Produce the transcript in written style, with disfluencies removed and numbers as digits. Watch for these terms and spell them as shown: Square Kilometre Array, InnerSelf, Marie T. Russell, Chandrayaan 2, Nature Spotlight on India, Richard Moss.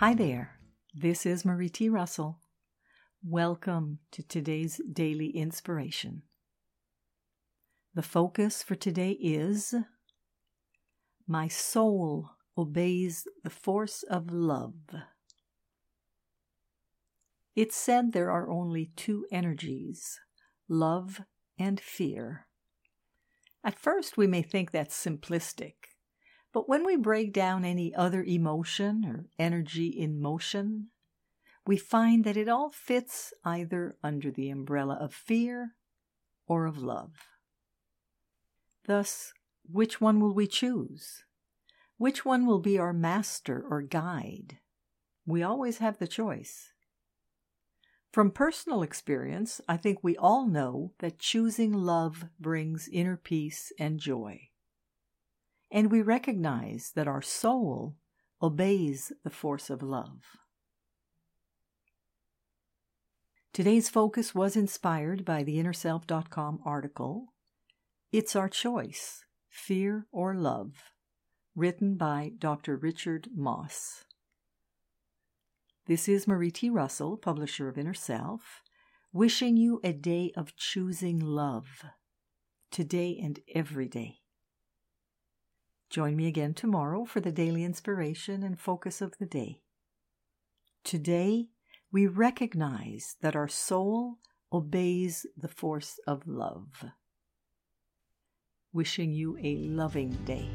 Hi there, this is Marie T. Russell. Welcome to today's Daily Inspiration. The focus for today is My soul obeys the force of love. It's said there are only two energies, love and fear. At first we may think that's simplistic. But when we break down any other emotion or energy in motion, we find that it all fits either under the umbrella of fear or of love. Thus, which one will we choose? Which one will be our master or guide? We always have the choice. From personal experience, I think we all know that choosing love brings inner peace and joy. And we recognize that our soul obeys the force of love. Today's focus was inspired by the InnerSelf.com article, It's Our Choice, Fear or Love, written by Dr. Richard Moss. This is Marie T. Russell, publisher of Inner Self, wishing you a day of choosing love, today and every day. Join me again tomorrow for the daily inspiration and focus of the day. Today, we recognize that our soul obeys the force of love. Wishing you a loving day.